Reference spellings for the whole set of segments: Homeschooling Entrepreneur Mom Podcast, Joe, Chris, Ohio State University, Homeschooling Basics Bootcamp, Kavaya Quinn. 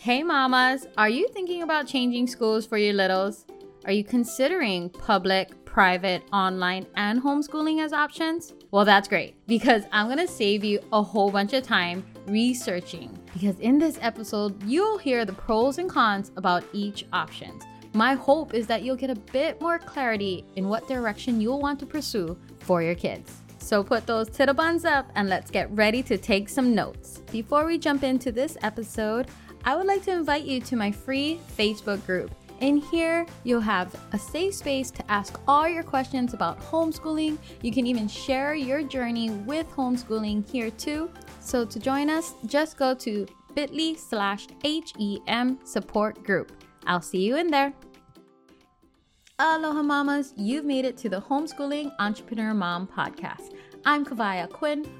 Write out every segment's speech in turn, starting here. Hey mamas, are you thinking about changing schools for your littles? Are you considering public, private, online, and homeschooling as options? Well, that's great because I'm going to save you a whole bunch of time researching because in this episode, you'll hear the pros and cons about each option. My hope is that you'll get a bit more clarity in what direction you'll want to pursue for your kids. So put those tittle buns up and let's get ready to take some notes. Before we jump into this episode, I would like to invite you to my free Facebook group. In here, you'll have a safe space to ask all your questions about homeschooling. You can even share your journey with homeschooling here too. So to join us, just go to bit.ly/HEM support group. I'll see you in there. Aloha mamas, you've made it to the Homeschooling Entrepreneur Mom Podcast. I'm Kavaya Quinn,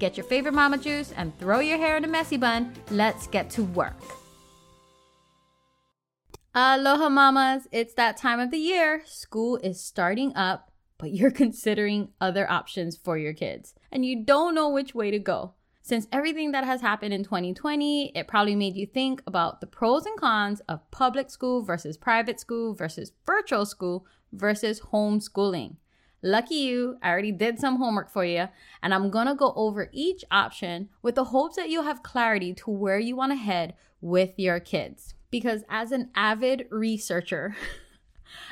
get your favorite mama juice and throw your hair in a messy bun. Let's get to work. Aloha mamas, it's that time of the year. School is starting up, but you're considering other options for your kids and you don't know which way to go. Since everything that has happened in 2020, it probably made you think about the pros and cons of public school versus private school versus virtual school versus homeschooling. Lucky you, I already did some homework for you, and I'm gonna go over each option with the hopes that you'll have clarity to where you wanna head with your kids. Because as an avid researcher,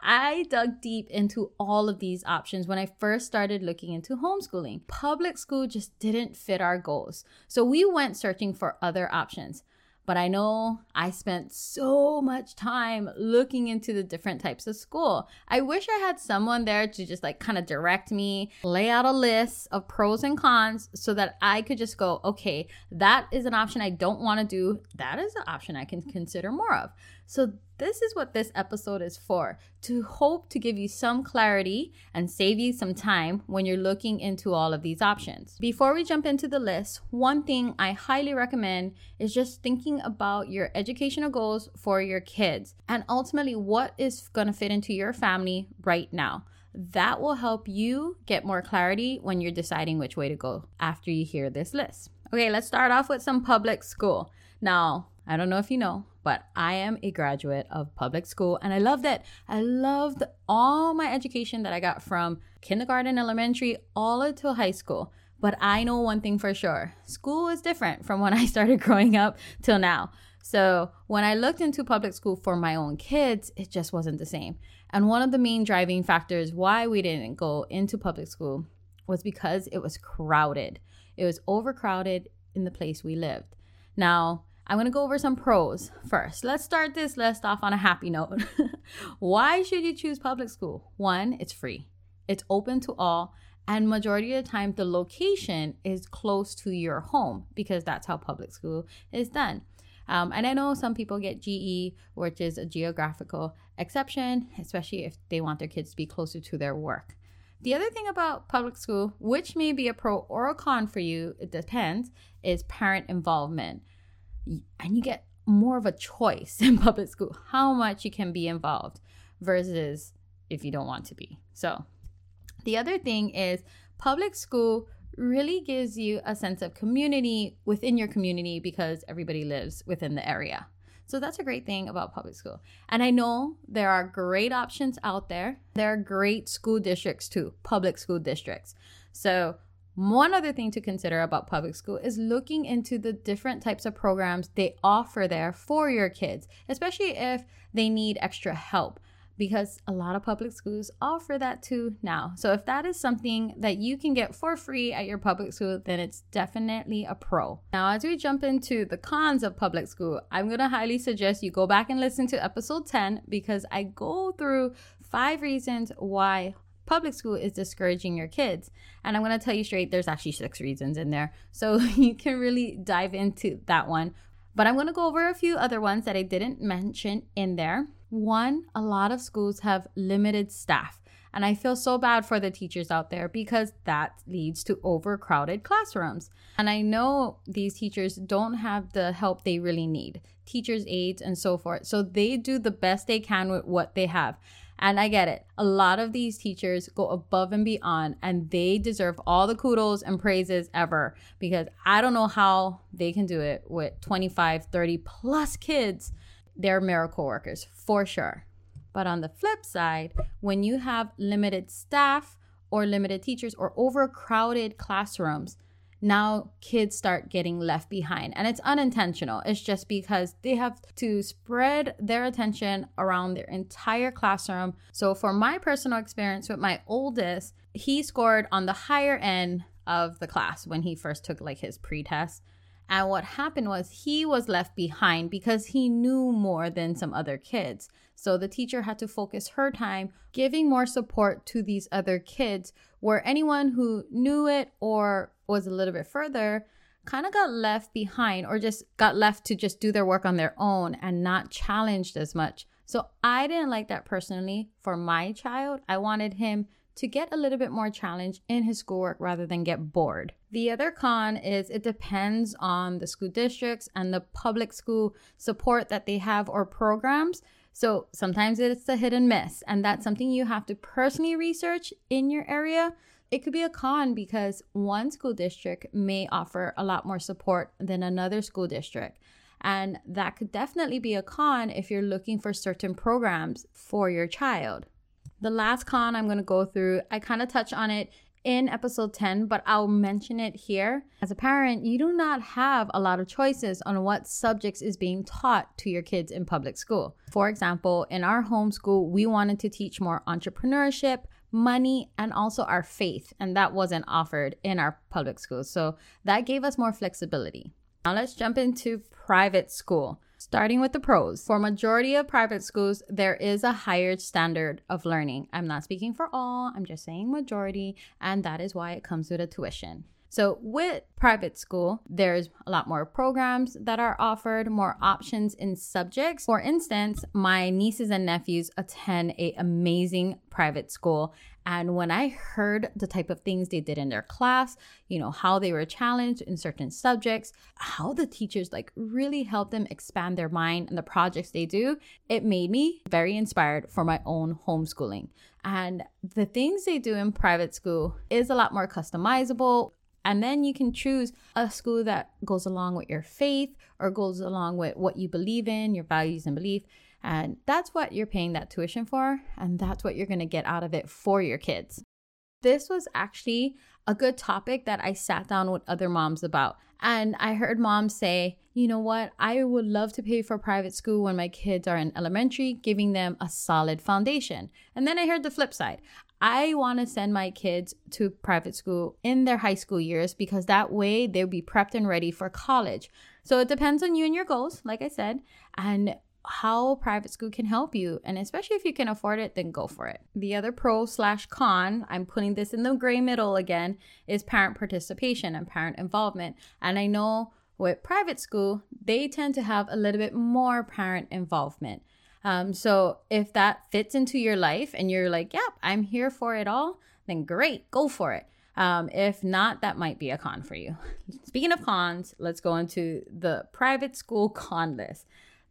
I dug deep into all of these options when I first started looking into homeschooling. Public school just didn't fit our goals, so we went searching for other options. But I know I spent so much time looking into the different types of school. I wish I had someone there to just direct me, lay out a list of pros and cons so that I could just go, okay, that is an option I don't want to do. That is an option I can consider more of. So this is what this episode is for, to hope to give you some clarity and save you some time when you're looking into all of these options. Before we jump into the list, one thing I highly recommend is just thinking about your educational goals for your kids and ultimately what is going to fit into your family right now. That will help you get more clarity when you're deciding which way to go after you hear this list. Okay, let's start off with some public school. Now, I don't know if you know, but I am a graduate of public school and I loved it. I loved all my education that I got from kindergarten, elementary, all until high school. But I know one thing for sure. School is different from when I started growing up till now. So when I looked into public school for my own kids, it just wasn't the same. And one of the main driving factors why we didn't go into public school was because it was crowded. It was overcrowded in the place we lived. Now, I'm going to go over some pros first. Let's start this list off on a happy note. Why should you choose public school? One, it's free. It's open to all. And majority of the time, the location is close to your home because that's how public school is done. And I know some people get GE, which is a geographical exception, especially if they want their kids to be closer to their work. The other thing about public school, which may be a pro or a con for you, it depends, is parent involvement. And you get more of a choice in public school, how much you can be involved versus if you don't want to be. So the other thing is public school really gives you a sense of community within your community because everybody lives within the area. So that's a great thing about public school. And I know there are great options out there. There are great school districts too, public school districts. So one other thing to consider about public school is looking into the different types of programs they offer there for your kids, especially if they need extra help, because a lot of public schools offer that too now. So if that is something that you can get for free at your public school, then it's definitely a pro. Now, as we jump into the cons of public school, I'm going to highly suggest you go back and listen to episode 10 because I go through 5 reasons why public school is discouraging your kids. And I'm going to tell you straight, there's actually 6 reasons in there. So you can really dive into that one. But I'm going to go over a few other ones that I didn't mention in there. One, a lot of schools have limited staff. And I feel so bad for the teachers out there because that leads to overcrowded classrooms. And I know these teachers don't have the help they really need, teachers' aides and so forth. So they do the best they can with what they have. And I get it. A lot of these teachers go above and beyond, and they deserve all the kudos and praises ever because I don't know how they can do it with 25, 30 plus kids. They're miracle workers for sure. But on the flip side, when you have limited staff or limited teachers or overcrowded classrooms, now kids start getting left behind. And it's unintentional. It's just because they have to spread their attention around their entire classroom. So for my personal experience with my oldest, he scored on the higher end of the class when he first took like his pre-test. And what happened was he was left behind because he knew more than some other kids. So the teacher had to focus her time giving more support to these other kids, where anyone who knew it or was a little bit further kind of got left behind or just got left to just do their work on their own and not challenged as much. So I didn't like that personally for my child. I wanted him to get a little bit more challenge in his schoolwork rather than get bored. The other con is it depends on the school districts and the public school support that they have or programs. So sometimes it's a hit and miss, and that's something you have to personally research in your area. It could be a con because one school district may offer a lot more support than another school district. And that could definitely be a con if you're looking for certain programs for your child. The last con I'm going to go through, I kind of touch on it in episode 10, but I'll mention it here. As a parent, you do not have a lot of choices on what subjects is being taught to your kids in public school. For example, in our homeschool, we wanted to teach more entrepreneurship, money, and also our faith, and that wasn't offered in our public school. So that gave us more flexibility. Now let's jump into private school. Starting with the pros. For majority of private schools, there is a higher standard of learning. I'm not speaking for all, I'm just saying majority, and that is why it comes with a tuition. So with private school, there's a lot more programs that are offered, more options in subjects. For instance, my nieces and nephews attend an amazing private school. And when I heard the type of things they did in their class, you know, how they were challenged in certain subjects, how the teachers like really helped them expand their mind and the projects they do, it made me very inspired for my own homeschooling. And the things they do in private school is a lot more customizable. And then you can choose a school that goes along with your faith or goes along with what you believe in, your values and belief. And that's what you're paying that tuition for. And that's what you're going to get out of it for your kids. This was actually a good topic that I sat down with other moms about. And I heard moms say, you know what, I would love to pay for private school when my kids are in elementary, giving them a solid foundation. And then I heard the flip side. I want to send my kids to private school in their high school years because that way they'll be prepped and ready for college. So it depends on you and your goals, like I said, and how private school can help you. And especially if you can afford it, then go for it. The other pro/con, I'm putting this in the gray middle again, is parent participation and parent involvement. And I know with private school, they tend to have a little bit more parent involvement. So if that fits into your life and you're like, yep, I'm here for it all, then great, go for it. If not, that might be a con for you. Speaking of cons, let's go into the private school con list.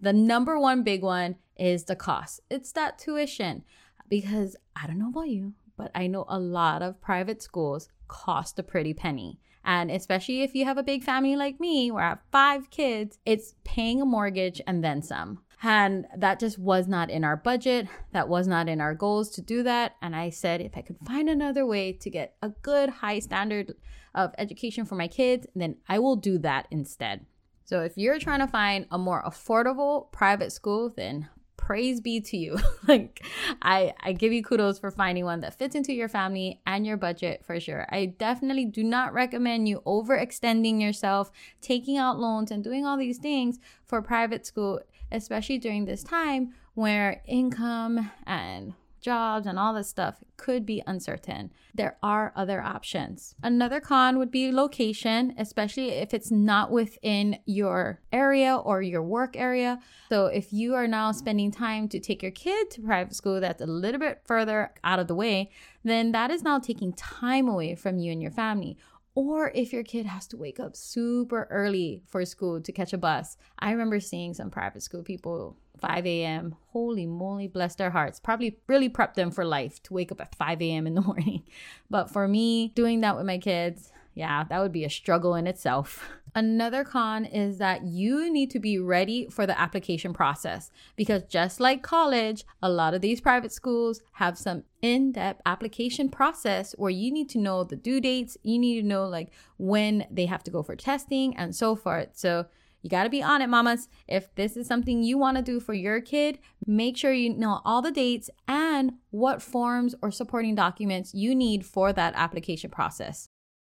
The number one big one is the cost. It's that tuition, because I don't know about you, but I know a lot of private schools cost a pretty penny. And especially if you have a big family like me, where I have 5 kids, it's paying a mortgage and then some. And that just was not in our budget. That was not in our goals to do that. And I said, if I could find another way to get a good high standard of education for my kids, then I will do that instead. So if you're trying to find a more affordable private school, then praise be to you. Like I give you kudos for finding one that fits into your family and your budget for sure. I definitely do not recommend you overextending yourself, taking out loans and doing all these things for private school, especially during this time where income and jobs and all this stuff could be uncertain. There are other options. Another con would be location, especially if it's not within your area or your work area. So if you are now spending time to take your kid to private school that's a little bit further out of the way, then that is now taking time away from you and your family. Or if your kid has to wake up super early for school to catch a bus. I remember seeing some private school people 5 a.m. Holy moly, bless their hearts. Probably really prepped them for life to wake up at 5 a.m. in the morning. But for me, doing that with my kids, yeah, that would be a struggle in itself. Another con is that you need to be ready for the application process, because just like college, a lot of these private schools have some in-depth application process where you need to know the due dates, you need to know like when they have to go for testing and so forth. So you got to be on it, mamas. If this is something you want to do for your kid, make sure you know all the dates and what forms or supporting documents you need for that application process.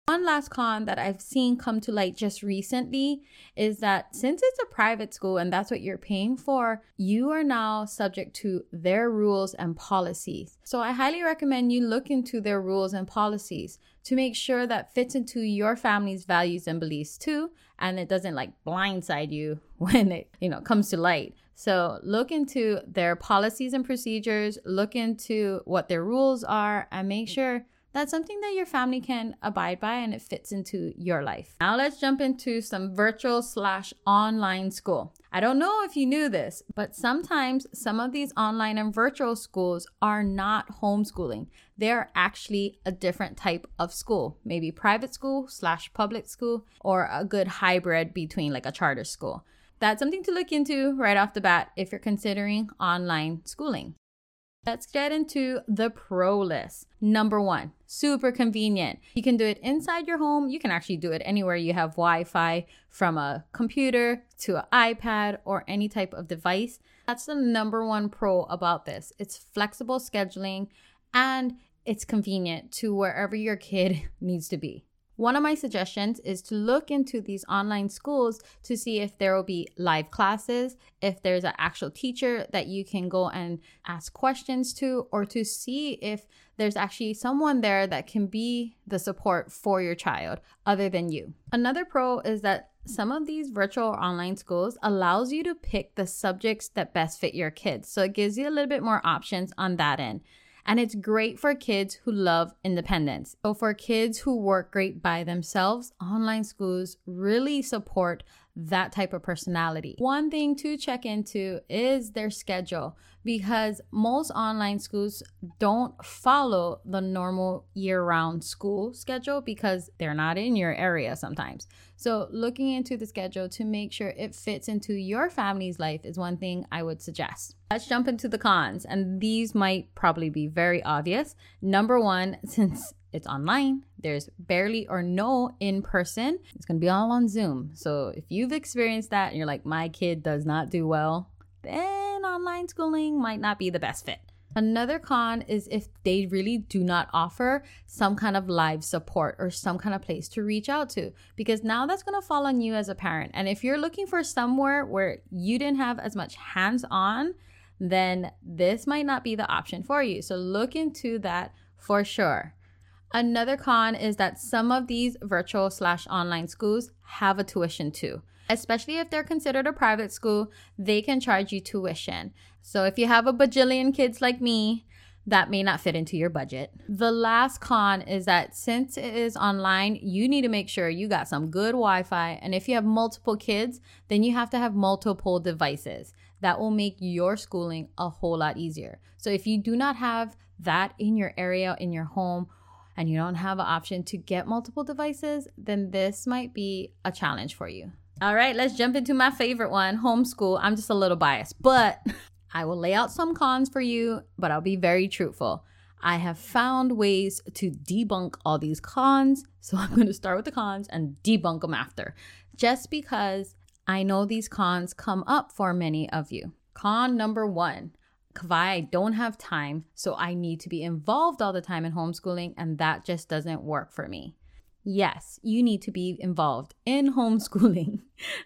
One last con that I've seen come to light just recently is that since it's a private school and that's what you're paying for, you are now subject to their rules and policies. So I highly recommend you look into their rules and policies to make sure that fits into your family's values and beliefs too, and it doesn't like blindside you when it, comes to light. So look into their policies and procedures, look into what their rules are, and make sure that's something that your family can abide by and it fits into your life. Now let's jump into some virtual/online school. I don't know if you knew this, but sometimes some of these online and virtual schools are not homeschooling. They're actually a different type of school, maybe private school/public school, or a good hybrid between like a charter school. That's something to look into right off the bat if you're considering online schooling. Let's get into the pro list. Number one, super convenient. You can do it inside your home. You can actually do it anywhere you have Wi-Fi, from a computer to an iPad or any type of device. That's the number one pro about this. It's flexible scheduling and it's convenient to wherever your kid needs to be. One of my suggestions is to look into these online schools to see if there will be live classes, if there's an actual teacher that you can go and ask questions to, or to see if there's actually someone there that can be the support for your child other than you. Another pro is that some of these virtual or online schools allows you to pick the subjects that best fit your kids. So it gives you a little bit more options on that end. And it's great for kids who love independence. So for kids who work great by themselves, online schools really support that type of personality. One thing to check into is their schedule, because most online schools don't follow the normal year-round school schedule because they're not in your area sometimes. So looking into the schedule to make sure it fits into your family's life is one thing I would suggest. Let's jump into the cons, and these might probably be very obvious. Number one, since it's online, there's barely or no in-person. It's going to be all on Zoom. So if you've experienced that and you're like, my kid does not do well, then online schooling might not be the best fit. Another con is if they really do not offer some kind of live support or some kind of place to reach out to, because now that's going to fall on you as a parent. And if you're looking for somewhere where you didn't have as much hands-on, then this might not be the option for you. So look into that for sure. Another con is that some of these virtual/online schools have a tuition too. Especially if they're considered a private school, they can charge you tuition. So if you have a bajillion kids like me, that may not fit into your budget. The last con is that since it is online, you need to make sure you got some good Wi-Fi. And if you have multiple kids, then you have to have multiple devices. That will make your schooling a whole lot easier. So if you do not have that in your area, in your home, and you don't have an option to get multiple devices, then this might be a challenge for you. All right, let's jump into my favorite one, homeschool. I'm just a little biased, but I will lay out some cons for you, but I'll be very truthful. I have found ways to debunk all these cons, so I'm going to start with the cons and debunk them after, just because I know these cons come up for many of you. Con number one. Kavaya, I don't have time, so I need to be involved all the time in homeschooling, and that just doesn't work for me. Yes, you need to be involved in homeschooling.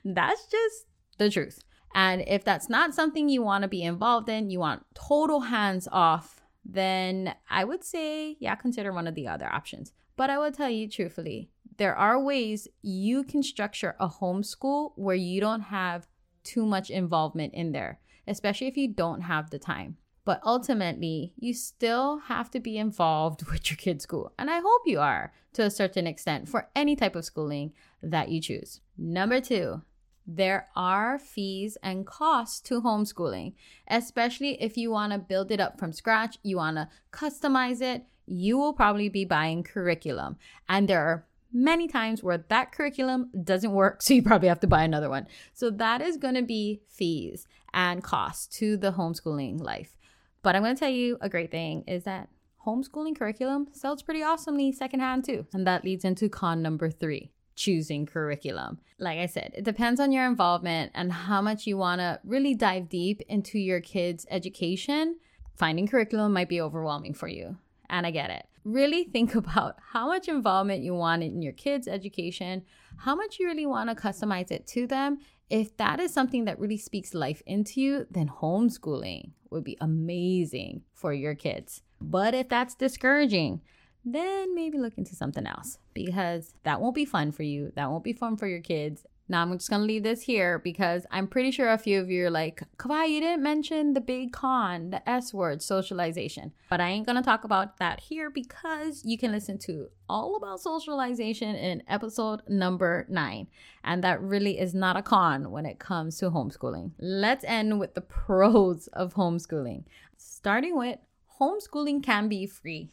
That's just the truth. And if that's not something you want to be involved in, you want total hands off, then I would say, yeah, consider one of the other options. But I will tell you truthfully, there are ways you can structure a homeschool where you don't have too much involvement in there, especially if you don't have the time. But ultimately, you still have to be involved with your kids' school. And I hope you are to a certain extent for any type of schooling that you choose. Number two, there are fees and costs to homeschooling, especially if you want to build it up from scratch, you want to customize it, you will probably be buying curriculum. And there are many times where that curriculum doesn't work, so you probably have to buy another one. So that is going to be fees and costs to the homeschooling life. But I'm going to tell you a great thing is that homeschooling curriculum sells pretty awesomely secondhand too. And that leads into con number three, choosing curriculum. Like I said, it depends on your involvement and how much you want to really dive deep into your kids' education. Finding curriculum might be overwhelming for you. And I get it. Really think about how much involvement you want in your kids' education, how much you really want to customize it to them. If that is something that really speaks life into you, then homeschooling would be amazing for your kids. But if that's discouraging, then maybe look into something else because that won't be fun for you. That won't be fun for your kids. Now, I'm just going to leave this here because I'm pretty sure a few of you are like, Kavaya, you didn't mention the big con, the S word, socialization. But I ain't going to talk about that here because you can listen to all about socialization in episode number 9. And that really is not a con when it comes to homeschooling. Let's end with the pros of homeschooling. Starting with homeschooling can be free.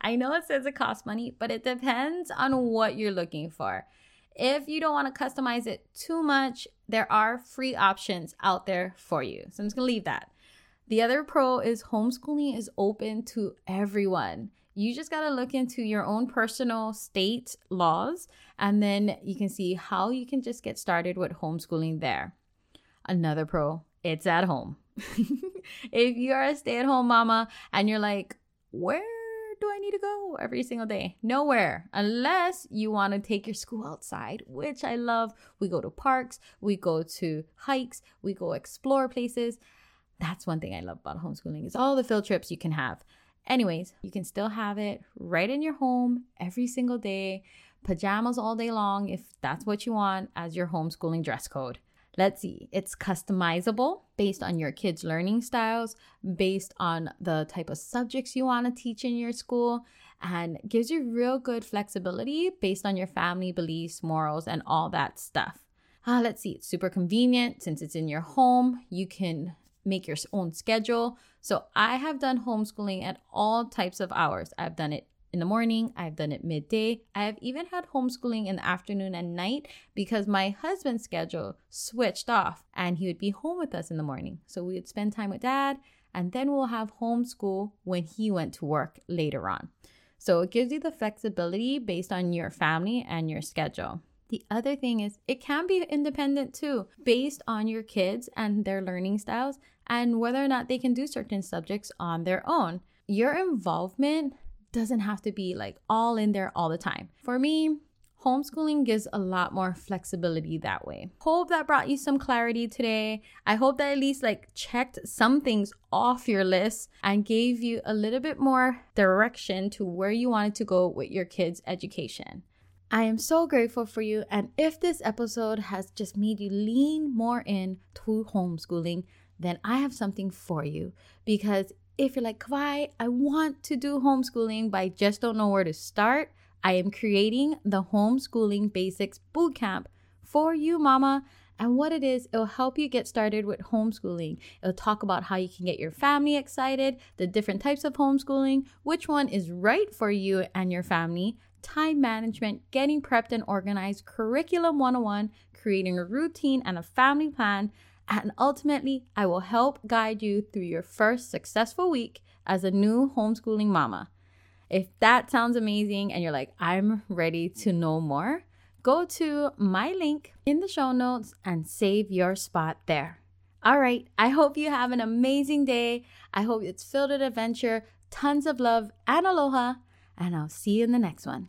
I know it says it costs money, but it depends on what you're looking for. If you don't want to customize it too much, there are free options out there for you. So I'm just going to leave that. The other pro is homeschooling is open to everyone. You just got to look into your own personal state laws, and then you can see how you can just get started with homeschooling there. Another pro, it's at home. If you are a stay-at-home mama and you're like, where do I need to go every single day? Nowhere, unless you want to take your school outside, which I love. We go to parks, we go to hikes, we go explore places. That's one thing I love about homeschooling is all the field trips you can have. Anyways, you can still have it right in your home every single day, pajamas all day long if that's what you want as your homeschooling dress code. Let's see, it's customizable based on your kids' learning styles, based on the type of subjects you want to teach in your school, and gives you real good flexibility based on your family beliefs, morals, and all that stuff. Let's see, it's super convenient since it's in your home. You can make your own schedule. So I have done homeschooling at all types of hours. I've done it in the morning, I've done it midday. I have even had homeschooling in the afternoon and night because my husband's schedule switched off and he would be home with us in the morning. So we would spend time with dad and then we'll have homeschool when he went to work later on. So it gives you the flexibility based on your family and your schedule. The other thing is it can be independent too, based on your kids and their learning styles and whether or not they can do certain subjects on their own. Your involvement doesn't have to be like all in there all the time. For me, homeschooling gives a lot more flexibility that way. Hope that brought you some clarity today. I hope that at least like checked some things off your list and gave you a little bit more direction to where you wanted to go with your kids' education. I am so grateful for you. And if this episode has just made you lean more in to homeschooling, then I have something for you because if you're like, Kavaya, I want to do homeschooling, but I just don't know where to start. I am creating the Homeschooling Basics Bootcamp for you, mama. And what it is, it'll help you get started with homeschooling. It'll talk about how you can get your family excited, the different types of homeschooling, which one is right for you and your family, time management, getting prepped and organized, curriculum 101, creating a routine and a family plan. And ultimately, I will help guide you through your first successful week as a new homeschooling mama. If that sounds amazing and you're like, I'm ready to know more, go to my link in the show notes and save your spot there. All right, I hope you have an amazing day. I hope it's filled with adventure, tons of love and aloha, and I'll see you in the next one.